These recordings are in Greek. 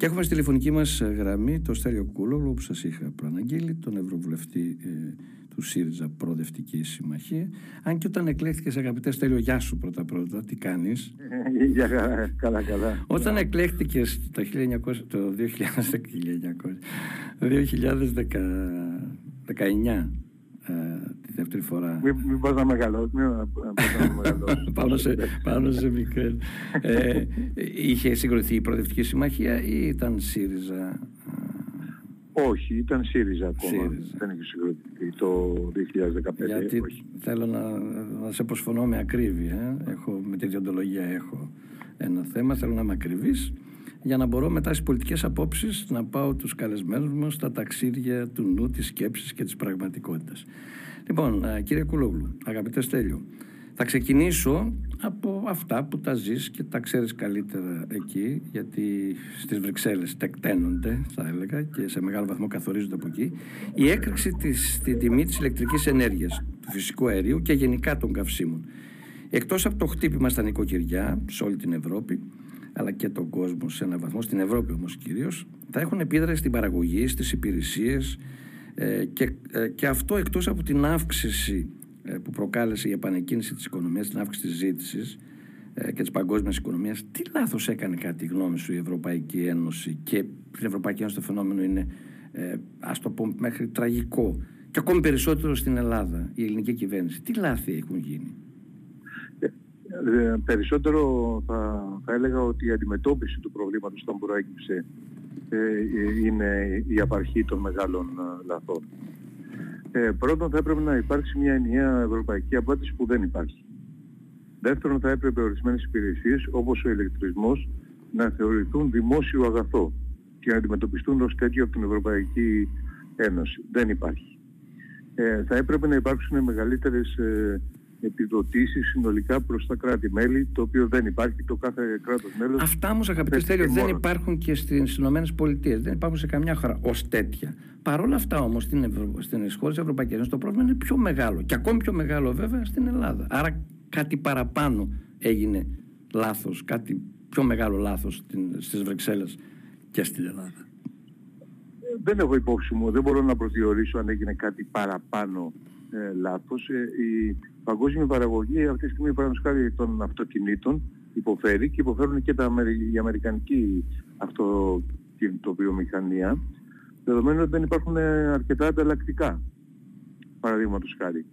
Και έχουμε στη τηλεφωνική μας γραμμή τον Στέλιο Κούλογλο, που σας είχα προαναγγείλει, τον Ευρωβουλευτή του ΣΥΡΙΖΑ Προοδευτική Συμμαχία. Αν και όταν εκλέχθηκες, αγαπητέ Στέλιο, γεια σου πρώτα-πρώτα, τι κάνεις? Γεια, καλά. Όταν εκλέχθηκες το 2019, τη δεύτερη φορά. Μην πας να μεγαλώσεις. Πάνω σε μικρές. Είχε συγκροτηθεί η Προοδευτική Συμμαχία ή ήταν ΣΥΡΙΖΑ? Όχι, ήταν ΣΥΡΙΖΑ ακόμα. Δεν είχε συγκροτηθεί το 2015. Γιατί θέλω να σε προσφωνώ με ακρίβεια. Με τη διοντολογία έχω ένα θέμα. Θέλω να είμαι ακριβής, για να μπορώ μετά στις πολιτικές απόψεις να πάω τους καλεσμένους μας στα ταξίδια του νου, της σκέψης και της πραγματικότητας. Λοιπόν, κύριε Κούλογλου, αγαπητέ Στέλιο, θα ξεκινήσω από αυτά που τα ζεις και τα ξέρεις καλύτερα εκεί, γιατί στις Βρυξέλλες τεκταίνονται, θα έλεγα, και σε μεγάλο βαθμό καθορίζονται από εκεί. Η έκρηξη στη τιμή της ηλεκτρικής ενέργειας, του φυσικού αερίου και γενικά των καυσίμων. Εκτός από το χτύπημα στα νοικοκυριά, σε όλη την Ευρώπη, αλλά και τον κόσμο σε έναν βαθμό, στην Ευρώπη όμως κυρίως, θα έχουν επίδραση στην παραγωγή, στις υπηρεσίες και αυτό, εκτός από την αύξηση που προκάλεσε η επανεκκίνηση της οικονομίας, την αύξηση της ζήτησης και της παγκόσμιας οικονομίας, τι λάθος έκανε κατά τη γνώμη σου η Ευρωπαϊκή Ένωση? Και στην Ευρωπαϊκή Ένωση το φαινόμενο είναι, ας το πω μέχρι τραγικό, και ακόμη περισσότερο στην Ελλάδα, η ελληνική κυβέρνηση. Τι λάθη έχουν γίνει? Περισσότερο θα έλεγα ότι η αντιμετώπιση του προβλήματος όταν προέκυψε είναι η απαρχή των μεγάλων λαθών. Πρώτον, θα έπρεπε να υπάρξει μια ενιαία ευρωπαϊκή απάντηση που δεν υπάρχει. Δεύτερον, θα έπρεπε ορισμένες υπηρεσίες όπως ο ηλεκτρισμός να θεωρηθούν δημόσιο αγαθό και να αντιμετωπιστούν ως τέτοιο από την Ευρωπαϊκή Ένωση. Δεν υπάρχει. Θα έπρεπε να υπάρξουν μεγαλύτερες επιδοτήσεις συνολικά προς τα κράτη-μέλη, το οποίο δεν υπάρχει, το κάθε κράτος μέλος. Αυτά όμως, αγαπητέ Στέλιο, δεν υπάρχουν και στις Ηνωμένες Πολιτείες, δεν υπάρχουν σε καμιά χώρα ως τέτοια. Παρ' όλα αυτά όμως στις χώρες της Ευρωπαϊκής Ένωσης το πρόβλημα είναι πιο μεγάλο, και ακόμη πιο μεγάλο βέβαια στην Ελλάδα. Άρα κάτι παραπάνω έγινε λάθος, κάτι πιο μεγάλο λάθος στις Βρυξέλλες και στην Ελλάδα. Δεν έχω υπόψη μου, δεν μπορώ να προσδιορίσω αν έγινε κάτι παραπάνω λάθος. Η παγκόσμια παραγωγή αυτή τη στιγμή, παραδείγματος χάρη των αυτοκινήτων, υποφέρει και υποφέρουν και η αμερικανική αυτοκινητοβιομηχανία, δεδομένου ότι δεν υπάρχουν αρκετά ανταλλακτικά, παραδείγματος χάρη.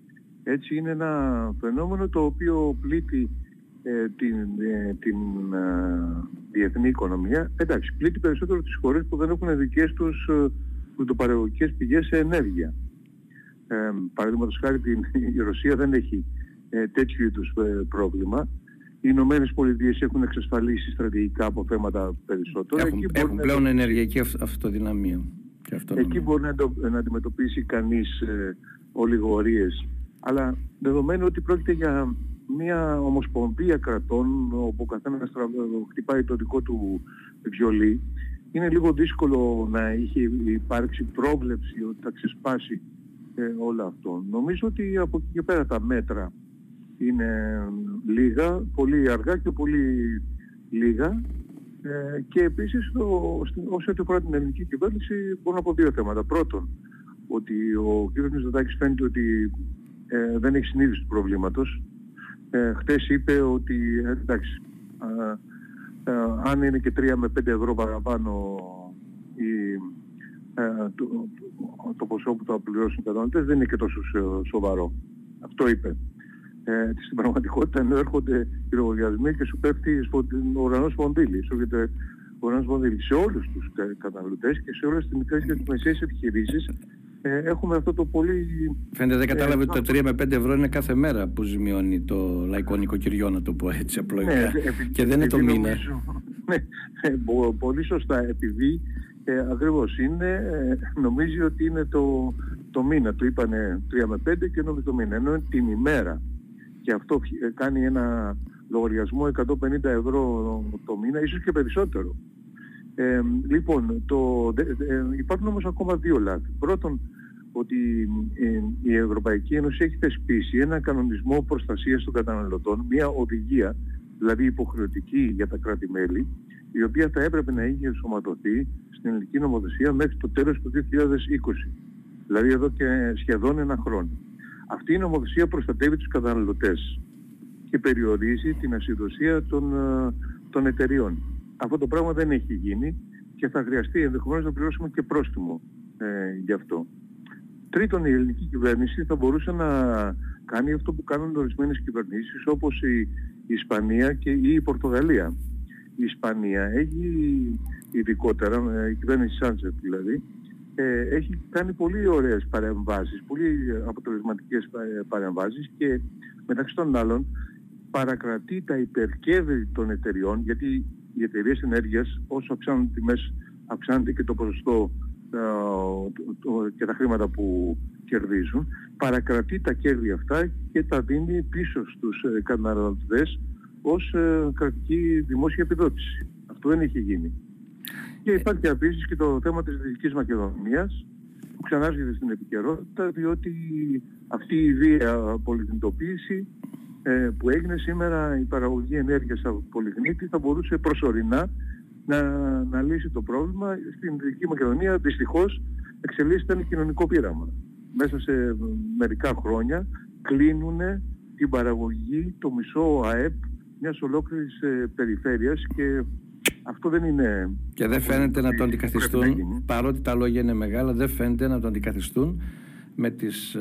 Έτσι είναι ένα φαινόμενο το οποίο πλήττει την διεθνή οικονομία. Εντάξει, πλήττει περισσότερο τις χώρες που δεν έχουν δικές τους πρωτοπαραγωγικές πηγές σε ενέργεια. Παραδείγματος χάρη η Ρωσία δεν έχει τέτοιου είδους πρόβλημα. Οι Ηνωμένες Πολιτείες έχουν εξασφαλίσει στρατηγικά αποθέματα περισσότερα. Έχουν πλέον ενεργειακή αυτοδυναμία. Εκεί μπορεί να αντιμετωπίσει κανείς ολιγορίες. Αλλά δεδομένου ότι πρόκειται για μια ομοσπονδία κρατών όπου ο καθένας χτυπάει το δικό του βιολί, είναι λίγο δύσκολο να είχε υπάρξει πρόβλεψη ότι θα ξεσπάσει όλα αυτό. Νομίζω ότι από εκεί και πέρα τα μέτρα είναι λίγα, πολύ αργά και πολύ λίγα, και επίσης όσο αφορά την ελληνική κυβέρνηση μπορώ να πω δύο θέματα. Πρώτον, ότι ο κ. Μητσοτάκης φαίνεται ότι δεν έχει συνείδηση του προβλήματος. Χτες είπε ότι εντάξει, αν είναι και 3 με 5 ευρώ παραπάνω το ποσό που θα πληρώσουν οι καταναλωτές δεν είναι και τόσο σοβαρό. Αυτό είπε. Στην πραγματικότητα έρχονται οι λογαριασμοί και σου πέφτει ο ουρανός σπονδύλι. Σου έρχεται ο ουρανός σπονδύλι. Σε όλους τους καταναλωτές και σε όλες τις μικρές και τις μεσαίες επιχειρήσεις έχουμε αυτό το πολύ... Φαίνεται δεν κατάλαβε ότι τα 3 με 5 ευρώ είναι κάθε μέρα που ζημιώνει το λαϊκό νοικοκυριό, να το πω έτσι απλοϊκά. Και δεν είναι το μήνα. Πολύ σωστά, επειδή ακριβώς είναι, νομίζει ότι είναι το μήνα. Του είπανε 3 με 5 και νόμιζε το μήνα. Ενώ είναι την ημέρα. Και αυτό κάνει ένα λογαριασμό 150 ευρώ το μήνα, ίσως και περισσότερο. Λοιπόν, υπάρχουν όμως ακόμα δύο λάθη. Πρώτον, ότι η Ευρωπαϊκή Ένωση έχει θεσπίσει ένα κανονισμό προστασίας των καταναλωτών, μια οδηγία, δηλαδή υποχρεωτική για τα κράτη-μέλη, η οποία θα έπρεπε να είχε ενσωματωθεί στην ελληνική νομοθεσία μέχρι το τέλος του 2020. Δηλαδή εδώ και σχεδόν ένα χρόνο. Αυτή η νομοθεσία προστατεύει τους καταναλωτές και περιορίζει την ασυδοσία των εταιριών. Αυτό το πράγμα δεν έχει γίνει και θα χρειαστεί ενδεχομένως να πληρώσουμε και πρόστιμο γι' αυτό. Τρίτον, η ελληνική κυβέρνηση θα μπορούσε να κάνει αυτό που κάνουν ορισμένες κυβερνήσεις όπως η Ισπανία και η Πορτογαλία. Η Ισπανία έχει ειδικότερα, η κυβέρνηση Σάντσεφ δηλαδή, έχει κάνει πολύ ωραίες παρεμβάσεις, πολύ αποτελεσματικές παρεμβάσεις και μεταξύ των άλλων παρακρατεί τα υπερκέρδη των εταιριών, γιατί οι εταιρείες ενέργειας όσο αυξάνουν τιμές αυξάνεται και το ποσοστό και τα χρήματα που κερδίζουν, παρακρατεί τα κέρδη αυτά και τα δίνει πίσω στους καταναλωτές ως κρατική δημόσια επιδότηση. Αυτό δεν έχει γίνει. Και υπάρχει επίσης και το θέμα της Δυτικής Μακεδονίας που ξανά έρχεται στην επικαιρότητα, διότι αυτή η βία πολυεθνικοποίηση που έγινε σήμερα, η παραγωγή ενέργειας από πολυεθνίτη, θα μπορούσε προσωρινά να λύσει το πρόβλημα. Στην Δυτική Μακεδονία δυστυχώς εξελίσσεται ένα κοινωνικό πείραμα. Μέσα σε μερικά χρόνια κλείνουν την παραγωγή, το μισό ΑΕΠ μιας ολόκληρης περιφέρειας και αυτό δεν είναι... Και δεν φαίνεται να το αντικαθιστούν, παρότι τα λόγια είναι μεγάλα, δεν φαίνεται να το αντικαθιστούν με τις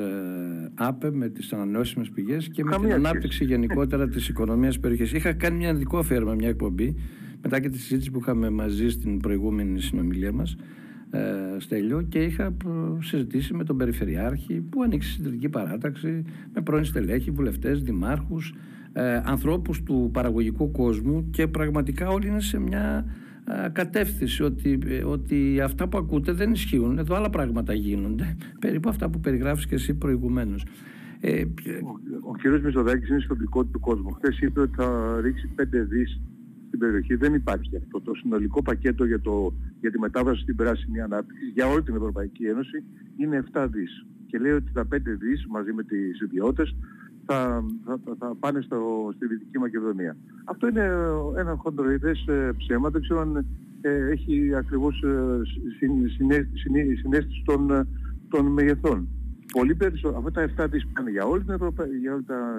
ΑΠΕ, με τις ανανεώσιμες πηγές και με την ανάπτυξη γενικότερα της οικονομίας περιοχής. Είχα κάνει ένα δικό αφιέρωμα, μια εκπομπή, μετά και τη συζήτηση που είχαμε μαζί στην προηγούμενη συνομιλία μας, Στέλιο, και είχα συζητήσει με τον Περιφερειάρχη που ανοίξει συντηρητική παράταξη, με πρώην στελέχη, βουλευτές, δημάρχους, ανθρώπους του παραγωγικού κόσμου, και πραγματικά όλοι είναι σε μια κατεύθυνση ότι αυτά που ακούτε δεν ισχύουν, εδώ άλλα πράγματα γίνονται, περίπου αυτά που περιγράφεις και εσύ προηγουμένως. Ο κ. Μητσοτάκης είναι στο δικό του κόσμο. Χθες είπε ότι θα ρίξει 5 δις στην περιοχή. Δεν υπάρχει αυτό. Το συνολικό πακέτο για τη μετάβαση στην πράσινη ανάπτυξη για όλη την Ευρωπαϊκή Ένωση είναι 7 δις. Και λέει ότι τα 5 δις μαζί με τις ιδιώτες θα πάνε στη Δυτική Μακεδονία. Αυτό είναι ένα χοντροειδές ψέμα. Δεν ξέρω αν έχει ακριβώς συνέστηση των μεγεθών. Πολύ περισσότερο, αυτά τα 7 δις πάνε για όλη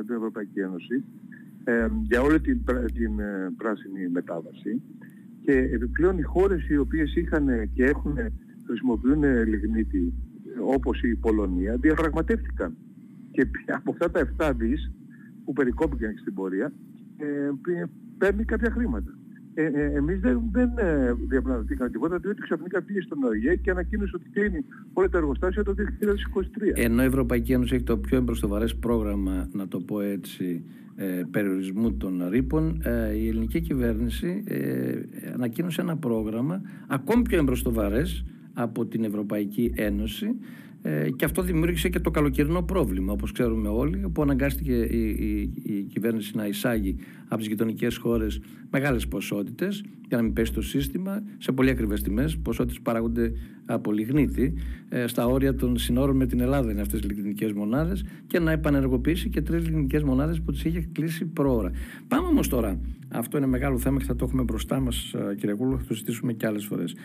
την Ευρωπαϊκή Ένωση, για όλη την πράσινη μετάβαση, και επιπλέον οι χώρες οι οποίες είχαν και έχουν χρησιμοποιούν λιγνίτη όπως η Πολωνία διαπραγματεύτηκαν. Και από αυτά τα 7 δις που περικόπηκαν στην πορεία παίρνει κάποια χρήματα. Εμείς δεν διαπραγματεύτηκαμε τίποτα, διότι ξαφνικά πήγε στον ΟΗΕ και ανακοίνωσε ότι κλείνει όλα τα εργοστάσια το 2023. Ενώ η Ευρωπαϊκή Ένωση έχει το πιο εμπροστοβαρές πρόγραμμα, να το πω έτσι, περιορισμού των ρήπων, η ελληνική κυβέρνηση ανακοίνωσε ένα πρόγραμμα ακόμη πιο εμπροστοβαρές από την Ευρωπαϊκή Ένωση. Και αυτό δημιούργησε και το καλοκαιρινό πρόβλημα, όπως ξέρουμε όλοι, που αναγκάστηκε η κυβέρνηση να εισάγει από τις γειτονικές χώρες μεγάλες ποσότητες για να μην πέσει το σύστημα, σε πολύ ακριβές τιμές. Ποσότητες παράγονται από λιγνίτη, στα όρια των συνόρων με την Ελλάδα είναι αυτές οι λιγνητικές μονάδες, και να επανεργοποιήσει και 3 λιγνητικές μονάδες που τις είχε κλείσει προώρα. Πάμε όμως τώρα. Αυτό είναι μεγάλο θέμα και θα το έχουμε μπροστά μας, κύριε Κούλογλο, θα το συζητήσουμε και άλλες φορές.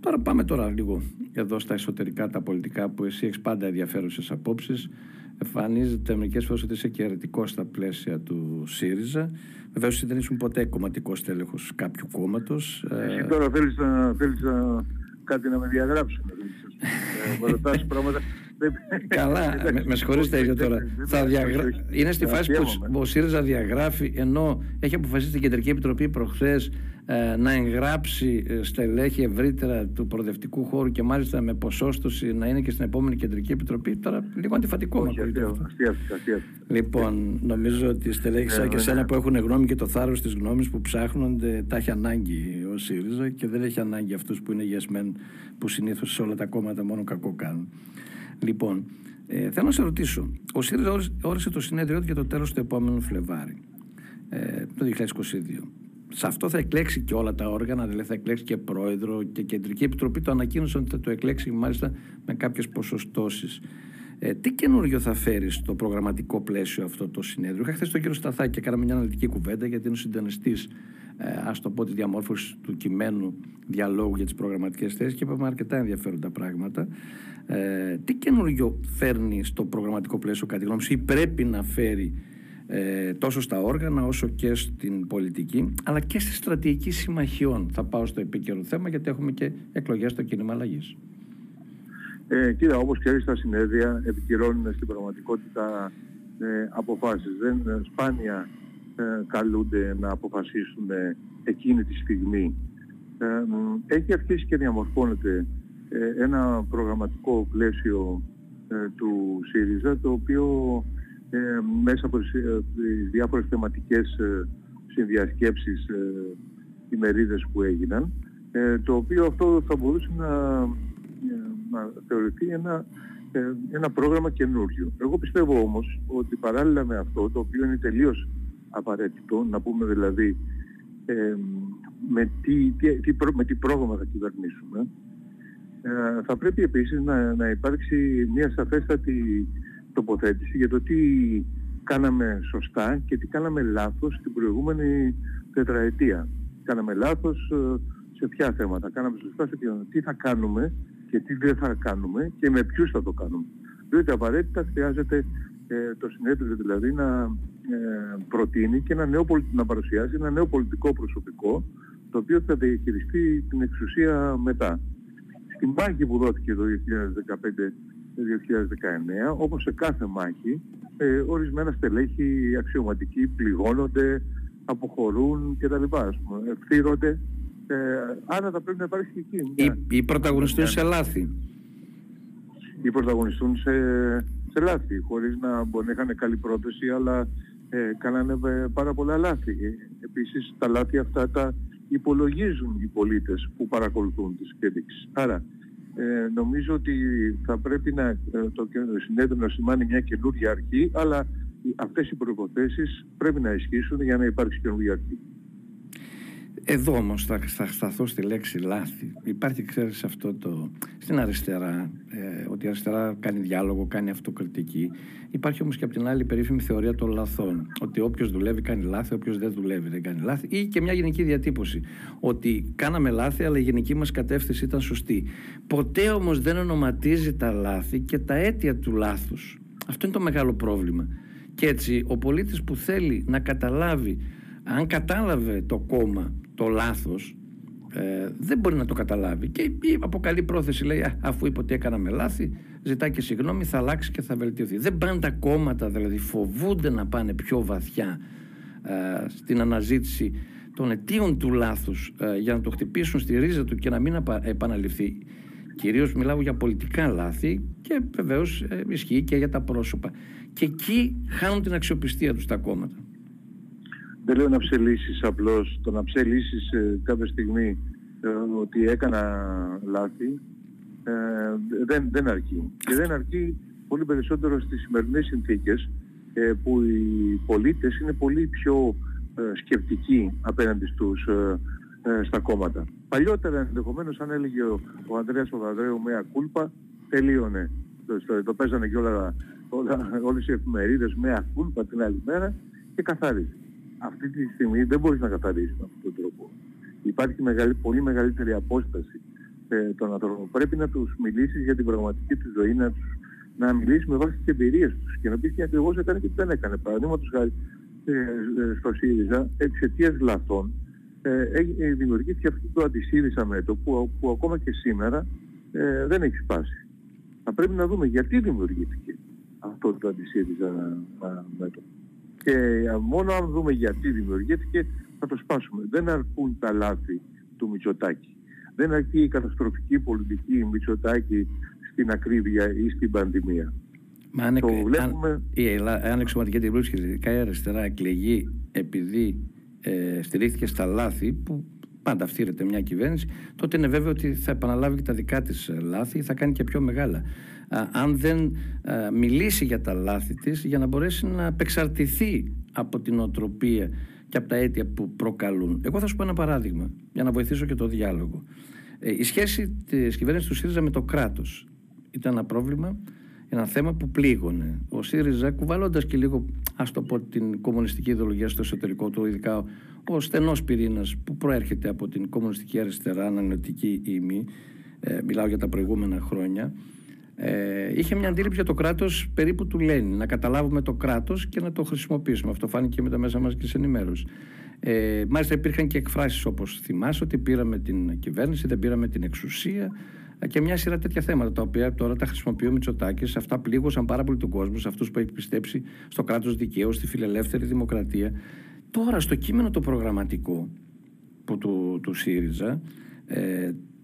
Τώρα πάμε λίγο εδώ στα εσωτερικά, τα πολιτικά, που εσύ έχεις πάντα ενδιαφέρουσες απόψεις. Εμφανίζεται μερικές φορές ότι είσαι και αιρετικός στα πλαίσια του ΣΥΡΙΖΑ. Βεβαίως εσύ δεν ήσουν ποτέ κομματικός τέλεχος κάποιου κόμματος. Εσύ τώρα θέλεις κάτι να με διαγράψουν. Με ρωτάς πράγματα... Καλά, με συγχωρείτε τώρα. Είναι στη φάση που ο ΣΥΡΙΖΑ διαγράφει, ενώ έχει αποφασίσει την Κεντρική Επιτροπή προχθές να εγγράψει στελέχη ευρύτερα του προοδευτικού χώρου και μάλιστα με ποσόστοση να είναι και στην επόμενη Κεντρική Επιτροπή. Τώρα λίγο αντιφατικό μου ακούγεται. Λοιπόν, νομίζω ότι στελέχη σαν και σένα που έχουν γνώμη και το θάρρος της γνώμης που ψάχνονται, τα έχει ανάγκη ο ΣΥΡΙΖΑ και δεν έχει ανάγκη αυτούς που είναι yes men, που συνήθως σε όλα τα κόμματα μόνο κακό κάνουν. Λοιπόν, θέλω να σε ρωτήσω. Ο ΣΥΡΙΖΑ όρισε το συνέδριό του για το τέλος του επόμενου Φλεβάρι, το 2022. Σε αυτό θα εκλέξει και όλα τα όργανα, δηλαδή θα εκλέξει και πρόεδρο και κεντρική επιτροπή. Το ανακοίνωσε ότι θα το εκλέξει μάλιστα με κάποιες ποσοστώσεις. Τι καινούριο θα φέρει στο προγραμματικό πλαίσιο αυτό το συνέδριο? Είχα χθες τον κύριο Σταθάκη και κάναμε μια αναλυτική κουβέντα, γιατί είναι ο συντονιστής ας το πω, τη διαμόρφωση του κειμένου διαλόγου για τις προγραμματικές θέσεις και είπαμε αρκετά ενδιαφέροντα πράγματα. Τι καινούργιο φέρνει στο προγραμματικό πλαίσιο κατά τη γνώμη σου, ή πρέπει να φέρει τόσο στα όργανα όσο και στην πολιτική, αλλά και στη στρατηγική συμμαχιών? Θα πάω στο επίκαιρο θέμα, γιατί έχουμε και εκλογές στο κίνημα αλλαγής. Κοίτα, όπως ξέρεις, τα συνέδρια επικυρώνουν στην πραγματικότητα αποφάσεις. Δεν σπάνια καλούνται να αποφασίσουν εκείνη τη στιγμή. Έχει αρχίσει και διαμορφώνεται ένα προγραμματικό πλαίσιο του ΣΥΡΙΖΑ, το οποίο μέσα από τις διάφορες θεματικές συνδιασκέψεις, ημερίδες που έγιναν, το οποίο αυτό θα μπορούσε να θεωρηθεί ένα πρόγραμμα καινούριο. Εγώ πιστεύω όμως ότι παράλληλα με αυτό, το οποίο είναι τελείως απαραίτητο, να πούμε δηλαδή με τι πρόγραμμα θα κυβερνήσουμε, θα πρέπει επίσης να υπάρξει μια σαφέστατη τοποθέτηση για το τι κάναμε σωστά και τι κάναμε λάθος την προηγούμενη τετραετία. Κάναμε λάθος σε ποια θέματα, κάναμε σωστά σε ποια, τι θα κάνουμε και τι δεν θα κάνουμε και με ποιους θα το κάνουμε. Διότι απαραίτητα χρειάζεται το συνέδριο δηλαδή να προτείνει και να παρουσιάσει ένα νέο πολιτικό προσωπικό, το οποίο θα διαχειριστεί την εξουσία μετά. Στην μάχη που δόθηκε το 2015-2019, όπως σε κάθε μάχη, ορισμένα στελέχη αξιωματικοί πληγώνονται, αποχωρούν κτλ. Ευθύρονται. Άρα θα πρέπει να υπάρχει και εκεί. Ή πρωταγωνιστούν σε λάθη. Ή πρωταγωνιστούν σε λάθη, χωρίς να μπορεί να είχαν καλή πρόταση, αλλά κάνανε πάρα πολλά λάθη. Επίσης τα λάθη αυτά τα υπολογίζουν οι πολίτες που παρακολουθούν τις κηρύξεις. Άρα νομίζω ότι θα πρέπει το συνέδριο να σημάνει μια καινούργια αρχή, αλλά αυτές οι προϋποθέσεις πρέπει να ισχύσουν για να υπάρξει καινούργια αρχή. Εδώ όμως θα σταθώ στη λέξη λάθη. Υπάρχει, ξέρεις, αυτό στην αριστερά, ότι η αριστερά κάνει διάλογο, κάνει αυτοκριτική. Υπάρχει όμως και από την άλλη περίφημη θεωρία των λαθών, ότι όποιος δουλεύει κάνει λάθη, όποιος δεν δουλεύει δεν κάνει λάθη, ή και μια γενική διατύπωση ότι κάναμε λάθη αλλά η γενική μας κατεύθυνση ήταν σωστή. Ποτέ όμως δεν ονοματίζει τα λάθη και τα αίτια του λάθους. Αυτό είναι το μεγάλο πρόβλημα. Και έτσι ο πολίτης που θέλει να καταλάβει, αν κατάλαβε το κόμμα το λάθος, δεν μπορεί να το καταλάβει. Και από καλή πρόθεση λέει, αφού είπε ότι έκαναμε λάθη, ζητά και συγγνώμη, θα αλλάξει και θα βελτιωθεί. Δεν πάνε τα κόμματα, δηλαδή φοβούνται να πάνε πιο βαθιά στην αναζήτηση των αιτίων του λάθους, για να το χτυπήσουν στη ρίζα του και να μην επαναληφθεί. Κυρίως μιλάω για πολιτικά λάθη και βεβαίως ισχύει και για τα πρόσωπα. Και εκεί χάνουν την αξιοπιστία τους τα κόμματα. Δεν λέω να ψελίσεις απλώς. Το να ψελίσεις κάποια στιγμή ότι έκανα λάθη δεν αρκεί. Και δεν αρκεί πολύ περισσότερο στις σημερινές συνθήκες που οι πολίτες είναι πολύ πιο σκεπτικοί απέναντι στα κόμματα. Παλιότερα ενδεχομένως, αν έλεγε ο Ανδρέας Παπανδρέου μέα κούλπα, τελείωνε. Το παίζανε και όλες οι εφημερίδες μέα κούλπα την άλλη μέρα και καθάριζε. Αυτή τη στιγμή δεν μπορείς να καθαρίσεις με αυτόν τον τρόπο. Υπάρχει πολύ μεγαλύτερη απόσταση των ανθρώπων. Πρέπει να τους μιλήσεις για την πραγματική τους ζωή, να μιλήσεις με βάση τις εμπειρίες τους και να πεις τι ακριβώς έκανε και τι δεν έκανε. Παραδείγματος χάρη στο ΣΥΡΙΖΑ, εξαιτίας λαθών, δημιουργήθηκε αυτό το αντισύριζα μέτωπο που ακόμα και σήμερα δεν έχει σπάσει. Θα πρέπει να δούμε γιατί δημιουργήθηκε αυτό το αντισύριζα μέτωπο. Και μόνο αν δούμε γιατί δημιουργήθηκε θα το σπάσουμε. Δεν αρκούν τα λάθη του Μητσοτάκη. Δεν αρκεί η καταστροφική πολιτική Μητσοτάκη στην ακρίβεια ή στην πανδημία. Μα αν εξωματική αντιπολίτευση και ειδικά η αριστερά εκλεγεί επειδή στηρίχθηκε στα λάθη που πάντα φτύρεται μια κυβέρνηση, τότε είναι βέβαιο ότι θα επαναλάβει και τα δικά της λάθη, θα κάνει και πιο μεγάλα. Αν δεν μιλήσει για τα λάθη της, για να μπορέσει να απεξαρτηθεί από την οτροπία και από τα αίτια που προκαλούν. Εγώ θα σου πω ένα παράδειγμα για να βοηθήσω και το διάλογο. Η σχέση της κυβέρνησης του ΣΥΡΙΖΑ με το κράτος ήταν ένα πρόβλημα, ένα θέμα που πλήγωνε. Ο ΣΥΡΙΖΑ, κουβαλώντας και λίγο, ας το πω, την κομμουνιστική ιδεολογία στο εσωτερικό του, ειδικά ο στενός πυρήνας που προέρχεται από την κομμουνιστική αριστερά, ανανεωτική ήμη, μιλάω για τα προηγούμενα χρόνια, είχε μια αντίληψη για το κράτος περίπου του Λένιν, να καταλάβουμε το κράτος και να το χρησιμοποιήσουμε. Αυτό φάνηκε με τα μέσα μαζικής ενημέρωσης. Μάλιστα υπήρχαν και εκφράσεις όπως θυμάσαι ότι πήραμε την κυβέρνηση, δεν πήραμε την εξουσία και μια σειρά τέτοια θέματα τα οποία τώρα τα χρησιμοποιεί ο Μητσοτάκης. Αυτά πλήγωσαν πάρα πολύ τον κόσμο, σε αυτούς που έχει πιστέψει στο κράτος δικαίου, στη φιλελεύθερη δημοκρατία. Τώρα στο κείμενο το προγραμματικό του ΣΥΡΙΖΑ,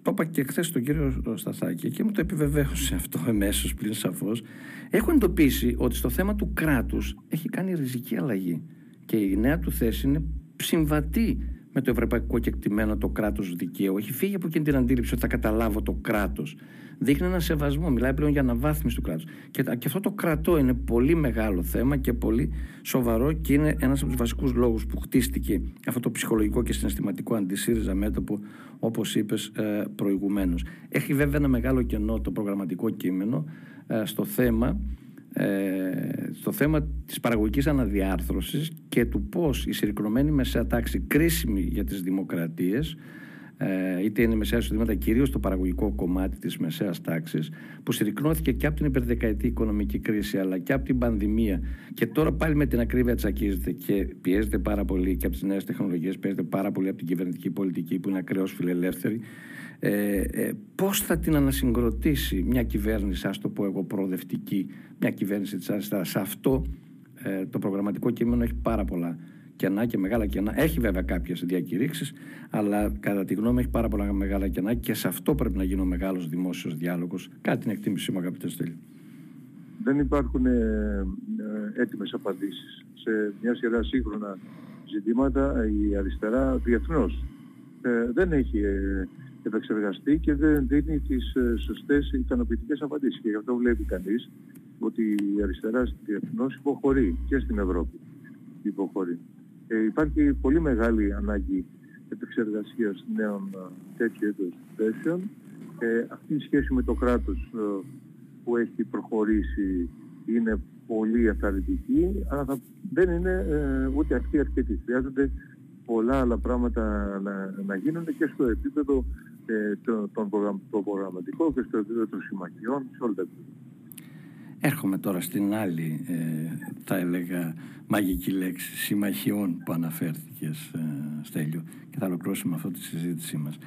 το είπα και χθες στον κύριο Σταθάκη και μου το επιβεβαίωσε αυτό εμέσως πλην σαφώς. Έχω εντοπίσει ότι στο θέμα του κράτους έχει κάνει ριζική αλλαγή και η νέα του θέση είναι συμβατή με το ευρωπαϊκό κεκτημένο, το κράτος δικαίου. Έχει φύγει από εκείνη την αντίληψη ότι θα καταλάβω το κράτος. Δείχνει έναν σεβασμό, μιλάει πλέον για αναβάθμιση του κράτους. Και αυτό το κρατό είναι πολύ μεγάλο θέμα και πολύ σοβαρό και είναι ένας από τους βασικούς λόγους που χτίστηκε αυτό το ψυχολογικό και συναισθηματικό αντισύριζα μέτωπο, όπως είπες προηγουμένως. Έχει βέβαια ένα μεγάλο κενό το προγραμματικό κείμενο στο θέμα της παραγωγικής αναδιάρθρωσης και του πώς η συρρικνωμένη μεσαία τάξη, κρίσιμη για τις δημοκρατίες, είτε είναι μεσαία εισοδήματα, κυρίως το παραγωγικό κομμάτι της μεσαίας τάξης, που συρρικνώθηκε και από την υπερδεκαετή οικονομική κρίση αλλά και από την πανδημία και τώρα πάλι με την ακρίβεια τσακίζεται και πιέζεται πάρα πολύ και από τις νέες τεχνολογίες, πιέζεται πάρα πολύ από την κυβερνητική πολιτική που είναι ακραίως φιλελεύθερη. Πώς θα την ανασυγκροτήσει μια κυβέρνηση, ας το πω εγώ, προοδευτική, μια κυβέρνηση της αριστεράς? Σε αυτό το προγραμματικό κείμενο έχει πάρα πολλά κενά και μεγάλα κενά. Έχει βέβαια κάποιες διακηρύξεις, αλλά κατά τη γνώμη έχει πάρα πολλά μεγάλα κενά και σε αυτό πρέπει να γίνει ο μεγάλος δημόσιος διάλογος. Κάτι την εκτίμησή μου, αγαπητέ Στέλη. Δεν υπάρχουν έτοιμες απαντήσεις σε μια σειρά σύγχρονα ζητήματα. Η αριστερά διεθνώς δεν έχει επεξεργαστεί και δεν δίνει τις σωστές ικανοποιητικές απαντήσεις. Και γι' αυτό βλέπει κανείς ότι η αριστερά διεθνώς υποχωρεί και στην Ευρώπη. Υπάρχει πολύ μεγάλη ανάγκη επεξεργασίας νέων τέτοιου είδους θέσεων. Αυτή η σχέση με το κράτος που έχει προχωρήσει είναι πολύ εθαρρυντική, αλλά δεν είναι ούτε αυτή αρκετή. Χρειάζονται πολλά άλλα πράγματα να γίνονται και στο επίπεδο το προγραμματικό και στο επίπεδο των συμμαχιών, σε όλα τα επίπεδα. Έρχομαι τώρα στην άλλη, θα έλεγα, μαγική λέξη συμμαχιών που αναφέρθηκες, Στέλιο, και θα ολοκληρώσουμε αυτή τη συζήτησή μας.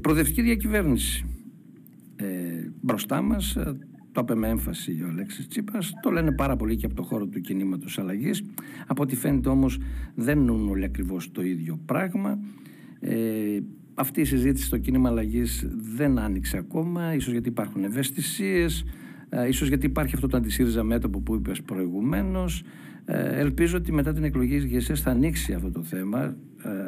Προοδευτική διακυβέρνηση. Μπροστά μας, το είπε με έμφαση ο Αλέξης Τσίπρας, το λένε πάρα πολύ και από το χώρο του κινήματος αλλαγής. Από ό,τι φαίνεται όμως δεν νοούν όλοι ακριβώς το ίδιο πράγμα. Αυτή η συζήτηση στο κίνημα αλλαγής δεν άνοιξε ακόμα, ίσως γιατί υπάρχουν ευαισθησίες, ίσως γιατί υπάρχει αυτό το αντισύριζα μέτωπο που είπες προηγουμένως. Ελπίζω ότι μετά την εκλογή της ηγεσίας θα ανοίξει αυτό το θέμα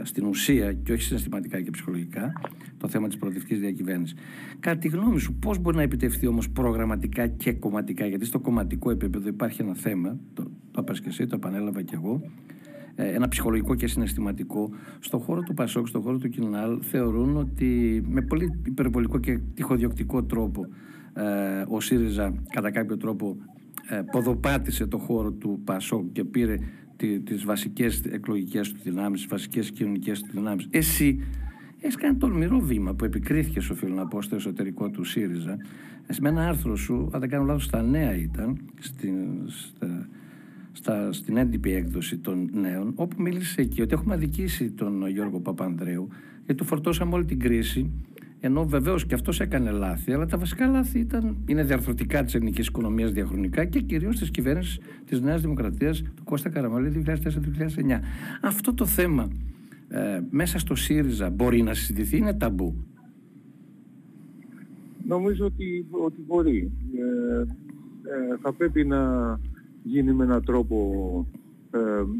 στην ουσία και όχι συναισθηματικά και ψυχολογικά, το θέμα της προοδευτικής διακυβέρνησης. Κατά τη γνώμη σου, πώς μπορεί να επιτευχθεί όμως προγραμματικά και κομματικά? Γιατί στο κομματικό επίπεδο υπάρχει ένα θέμα, το είπες και εσύ, το επανέλαβα και εγώ, ένα ψυχολογικό και συναισθηματικό. Στον χώρο του ΠΑΣΟΚ, στον χώρο του ΚΙΝΑΛ, θεωρούν ότι με πολύ υπερβολικό και τυχοδιοκτικό τρόπο ο ΣΥΡΙΖΑ κατά κάποιο τρόπο ποδοπάτησε το χώρο του ΠΑΣΟΚ και πήρε τις βασικές εκλογικές του δυνάμεις, τις βασικές κοινωνικές του δυνάμεις. Εσύ έχεις κάνει τολμηρό βήμα που επικρίθηκες, οφείλω να πω, στο εσωτερικό του ΣΥΡΙΖΑ. Με ένα άρθρο σου, αν δεν κάνω λάθος, στα Νέα ήταν, στην έντυπη έκδοση των Νέων, όπου μίλησε εκεί ότι έχουμε αδικήσει τον Γιώργο Παπανδρέου γιατί του φορτώσαμε όλη την κρίση, ενώ βεβαίως και αυτός έκανε λάθη, αλλά τα βασικά λάθη είναι διαρθρωτικά της ελληνικής οικονομίας διαχρονικά και κυρίως της κυβέρνησης της Νέας Δημοκρατίας του Κώστα Καραμανλή 2004-2009. Αυτό το θέμα μέσα στο ΣΥΡΙΖΑ μπορεί να συζητηθεί, είναι ταμπού? Νομίζω ότι μπορεί. Θα πρέπει να γίνει με έναν τρόπο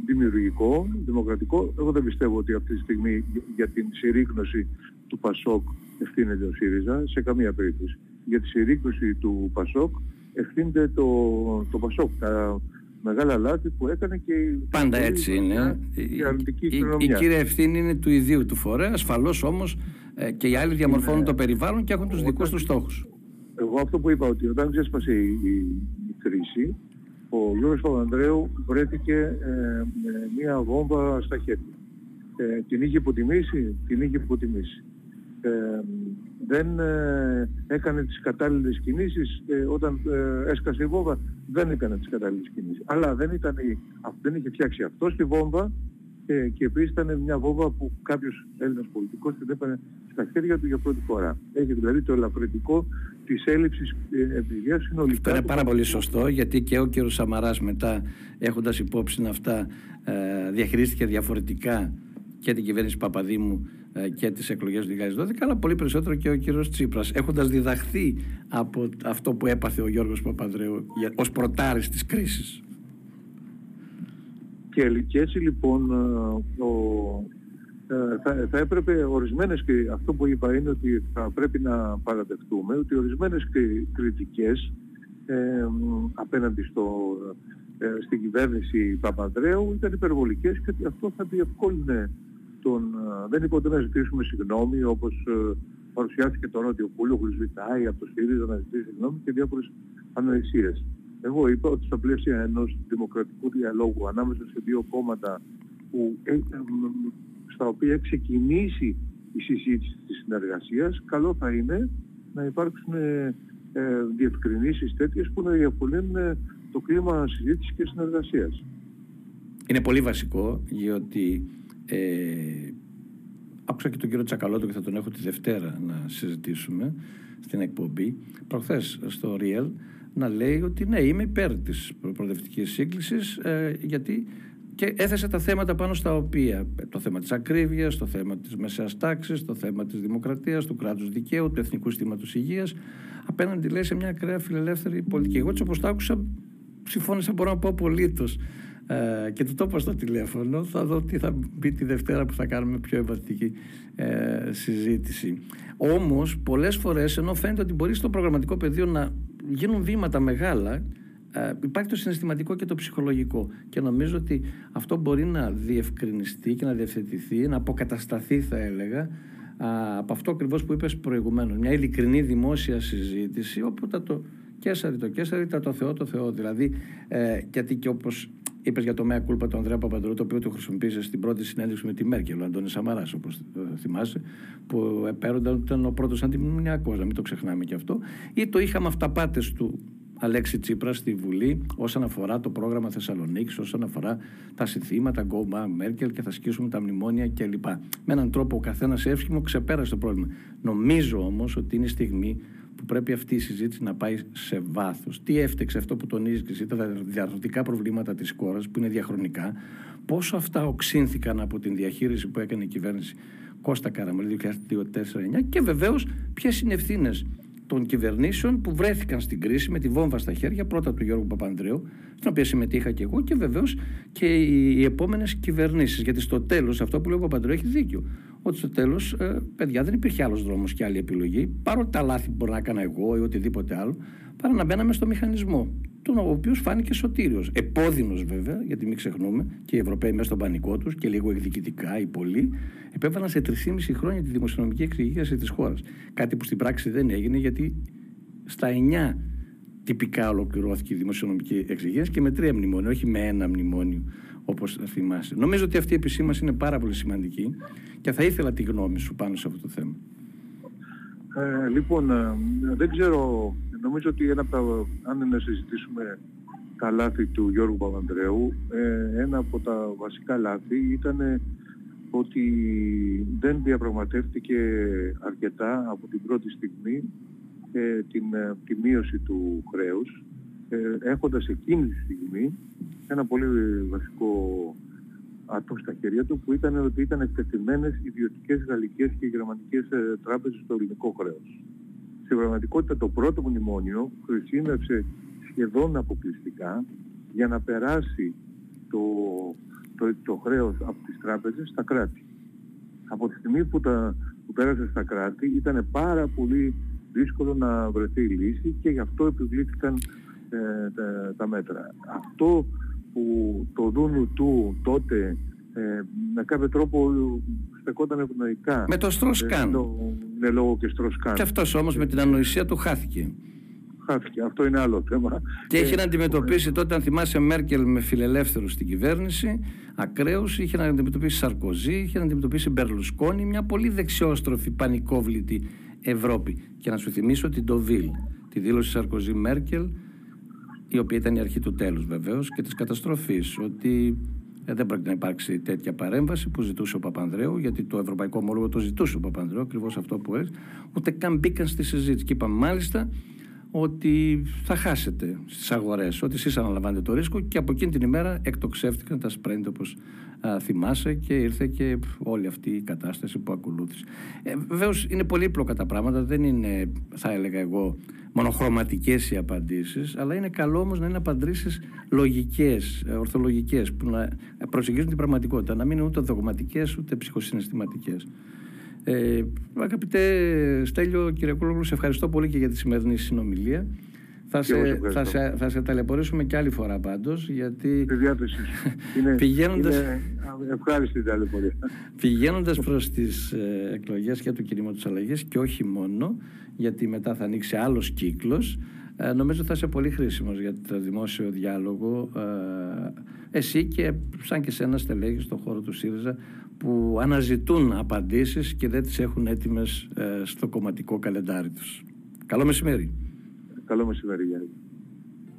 δημιουργικό, δημοκρατικό. Εγώ δεν πιστεύω ότι αυτή τη στιγμή για την συρρίκνωση του ΠΑΣΟΚ ευθύνεται ο ΣΥΡΙΖΑ, σε καμία περίπτωση. Για τη συρρίκνωση του ΠΑΣΟΚ ευθύνεται το ΠΑΣΟΚ. Τα μεγάλα λάθη που έκανε και πάντα έτσι είναι. Η κύρια ευθύνη είναι του ιδίου του φορέα. Ασφαλώς όμως και οι άλλοι διαμορφώνουν το περιβάλλον και έχουν τους δικούς τους στόχους. Εγώ αυτό που είπα, ότι όταν ξέσπασε η κρίση, ο Γιώργος Παπανδρέου βρέθηκε μια βόμβα στα χέρια. Την είχε υποτιμήσει, δεν έκανε τις κατάλληλες κινήσεις όταν έσκασε η βόμβα, δεν έκανε τις κατάλληλες κινήσεις. Αλλά δεν είχε φτιάξει αυτός τη βόμβα και επίσης ήταν μια βόμβα που κάποιος Έλληνας πολιτικός την έπαιρνε στα χέρια του για πρώτη φορά. Έχει δηλαδή το ελαφρυντικό της έλλειψης εμπειρίας συνολικά. Αυτό είναι πάρα πολύ σωστό, γιατί και ο κ. Σαμαράς μετά, έχοντας υπόψη αυτά, διαχειρίστηκε διαφορετικά και την κυβέρνηση Παπαδήμου και τις εκλογές του 2012, αλλά πολύ περισσότερο και ο κύριος Τσίπρας, έχοντας διδαχθεί από αυτό που έπαθε ο Γιώργος Παπανδρέου ως πρωτάρης της κρίσης. Και έτσι λοιπόν θα έπρεπε ορισμένες, και αυτό που είπα είναι ότι θα πρέπει να παραδεχτούμε ότι ορισμένες κριτικές απέναντι στην κυβέρνηση Παπανδρέου ήταν υπερβολικές και αυτό θα διευκόλυνε. Δεν είπα ότι να ζητήσουμε συγγνώμη, όπως παρουσιάστηκε τώρα ότι ο Κούλογλος ζητάει από το ΣΥΡΙΖΑ να ζητήσει συγγνώμη και διάφορες ανοησίες. Εγώ είπα ότι στα πλαίσια ενός δημοκρατικού διαλόγου ανάμεσα σε δύο κόμματα στα οποία ξεκινήσει η συζήτηση της συνεργασίας, καλό θα είναι να υπάρξουν διευκρινήσεις τέτοιες που να διαφωνούν το κλίμα συζήτησης και συνεργασίας. Είναι πολύ βασικό, διότι άκουσα και τον κύριο Τσακαλώτο και θα τον έχω τη Δευτέρα να συζητήσουμε στην εκπομπή προχθές στο Real, να λέει ότι ναι, είμαι υπέρ της προοδευτικής σύγκλησης, γιατί και έθεσε τα θέματα πάνω στα οποία, το θέμα της ακρίβειας, το θέμα της μεσαίας τάξης, το θέμα της δημοκρατίας, του κράτους δικαίου, του εθνικού συστήματος υγείας, απέναντι λέει σε μια ακραία φιλελεύθερη πολιτική. Εγώ έτσι όπως τα άκουσα συμφώνησα, μπορώ να πω απολύτως. Και το τόπο στο τηλέφωνο, θα δω τι θα μπει τη Δευτέρα που θα κάνουμε πιο ευαισθητική συζήτηση. Όμως πολλές φορές, ενώ φαίνεται ότι μπορεί στο προγραμματικό πεδίο να γίνουν βήματα μεγάλα, υπάρχει το συναισθηματικό και το ψυχολογικό, και νομίζω ότι αυτό μπορεί να διευκρινιστεί και να διευθετηθεί, να αποκατασταθεί θα έλεγα, από αυτό ακριβώς που είπες προηγουμένως, μια ειλικρινή δημόσια συζήτηση όπου τα το κέσαρι το κέσαρι, τα το Θεό το Θεό, δηλαδή γιατί και όπως είπες για το μέα κούλπα του Ανδρέα Παπανδρέου, το οποίο το χρησιμοποίησε στην πρώτη συνέντευξη με τη Μέρκελ, ο Αντώνης Σαμαράς, όπως θυμάσαι, που επέρονταν ήταν ο πρώτος αντιμνημονιακός, να μην το ξεχνάμε και αυτό. Ή το είχαμε αυταπάτες του Αλέξη Τσίπρα στη Βουλή όσον αφορά το πρόγραμμα Θεσσαλονίκης, όσον αφορά τα συνθήματα Go Back Μέρκελ και θα σκίσουμε τα μνημόνια κλπ. Με έναν τρόπο ο καθένας εύσχημο ξεπέρασε το πρόβλημα. Νομίζω όμως ότι είναι η στιγμή που πρέπει αυτή η συζήτηση να πάει σε βάθος. Τι έφτεξε αυτό που τονίζεις και εσύ, τα διαρθρωτικά προβλήματα της χώρας που είναι διαχρονικά, πόσο αυτά οξύνθηκαν από την διαχείριση που έκανε η κυβέρνηση Κώστα Καραμανλή 2004-2009 και βεβαίως ποιες είναι ευθύνες των κυβερνήσεων που βρέθηκαν στην κρίση με τη βόμβα στα χέρια, πρώτα του Γιώργου Παπανδρέου, στην οποία συμμετείχα και εγώ, και βεβαίως και οι επόμενες κυβερνήσεις. Γιατί στο τέλος, αυτό που λέει ο Παπανδρέου έχει δίκιο. Ότι στο τέλος, παιδιά, δεν υπήρχε άλλος δρόμος και άλλη επιλογή, παρόλα τα λάθη που μπορώ να έκανα εγώ ή οτιδήποτε άλλο, παρά να μπαίναμε στο μηχανισμό, τον οποίο φάνηκε σωτήριος. Επώδυνος βέβαια, γιατί μην ξεχνούμε, και οι Ευρωπαίοι μέσα στον πανικό τους και λίγο εκδικητικά ή πολλοί, επέβαλαν σε 3,5 χρόνια τη δημοσιονομική εξυγίαση της χώρας. Κάτι που στην πράξη δεν έγινε, γιατί στα 9 τυπικά ολοκληρώθηκε η δημοσιονομική εξυγίαση και με 3 μνημόνια, όχι με 1 μνημόνιο όπως θυμάσαι. Νομίζω ότι αυτή η επισήμανση είναι πάρα πολύ σημαντική και θα ήθελα τη γνώμη σου πάνω σε αυτό το θέμα. Λοιπόν, δεν ξέρω, νομίζω ότι αν είναι να συζητήσουμε τα λάθη του Γιώργου Παπανδρέου, ένα από τα βασικά λάθη ήταν ότι δεν διαπραγματεύτηκε αρκετά από την πρώτη στιγμή τη μείωση του χρέους, έχοντας εκείνη τη στιγμή ένα πολύ βασικό ατό στα χέρια του, που ήταν ότι ήταν εκτεθειμένες ιδιωτικές γαλλικές και γερμανικές τράπεζες στο ελληνικό χρέος. Στην πραγματικότητα το πρώτο μνημόνιο χρησιμεύσε σχεδόν αποκλειστικά για να περάσει το χρέος από τις τράπεζες στα κράτη. Από τη στιγμή που πέρασε στα κράτη ήταν πάρα πολύ δύσκολο να βρεθεί η λύση και γι' αυτό επιβλήθηκαν τα μέτρα. Αυτό που το δούνου του τότε με κάποιο τρόπο στεκόταν ευνοϊκά. Με το Στρος Καν. Ναι, λόγω και Στρος Καν. Και αυτός όμως με την ανοησία του χάθηκε. Χάθηκε, αυτό είναι άλλο θέμα. Και έχει να αντιμετωπίσει τότε, αν θυμάσαι, Μέρκελ με φιλελεύθερους στην κυβέρνηση, ακραίους, είχε να αντιμετωπίσει Σαρκοζή, είχε να αντιμετωπίσει Μπερλουσκόνη, μια πολύ δεξιόστροφη, πανικόβλητη Ευρώπη. Και να σου θυμίσω την Ντοβίλ, τη δήλωση Σαρκοζή Μέρκελ, η οποία ήταν η αρχή του τέλους βεβαίως και της καταστροφής, ότι δεν πρέπει να υπάρξει τέτοια παρέμβαση που ζητούσε ο Παπανδρέου, γιατί το ευρωπαϊκό ομόλογο το ζητούσε ο Παπανδρέου, ακριβώς αυτό που έλεγε, ούτε καν μπήκαν στη συζήτηση. Και είπαμε μάλιστα ότι θα χάσετε στις αγορές, ότι εσείς αναλαμβάνετε το ρίσκο, και από εκείνη την ημέρα εκτοξεύτηκαν τα σπρέντ, όπως θυμάσαι, και ήρθε και όλη αυτή η κατάσταση που ακολούθησε. Βεβαίως είναι πολύπλοκα τα πράγματα, δεν είναι, θα έλεγα εγώ, μονοχρωματικές οι απαντήσεις, αλλά είναι καλό όμως να είναι απαντήσεις λογικές, ορθολογικές, που να προσεγγίζουν την πραγματικότητα, να μην είναι ούτε δογματικές ούτε ψυχοσυναισθηματικές. Αγαπητέ Στέλιο, κύριε Κούλογλου, σε ευχαριστώ πολύ και για τη σημερινή συνομιλία. Θα σε ταλαιπωρήσουμε και άλλη φορά πάντως, γιατί πηγαίνοντας προς τις εκλογές και του κινήματος αλλαγής, και όχι μόνο, γιατί μετά θα ανοίξει άλλος κύκλος, νομίζω θα είσαι πολύ χρήσιμος για το δημόσιο διάλογο, εσύ και σαν και σένα στελέχη στον χώρο του ΣΥΡΙΖΑ, που αναζητούν απαντήσεις και δεν τις έχουν έτοιμες στο κομματικό καλεντάρι τους. Καλό μεσημέρι. Καλό μεσημέρι, Γιάννη.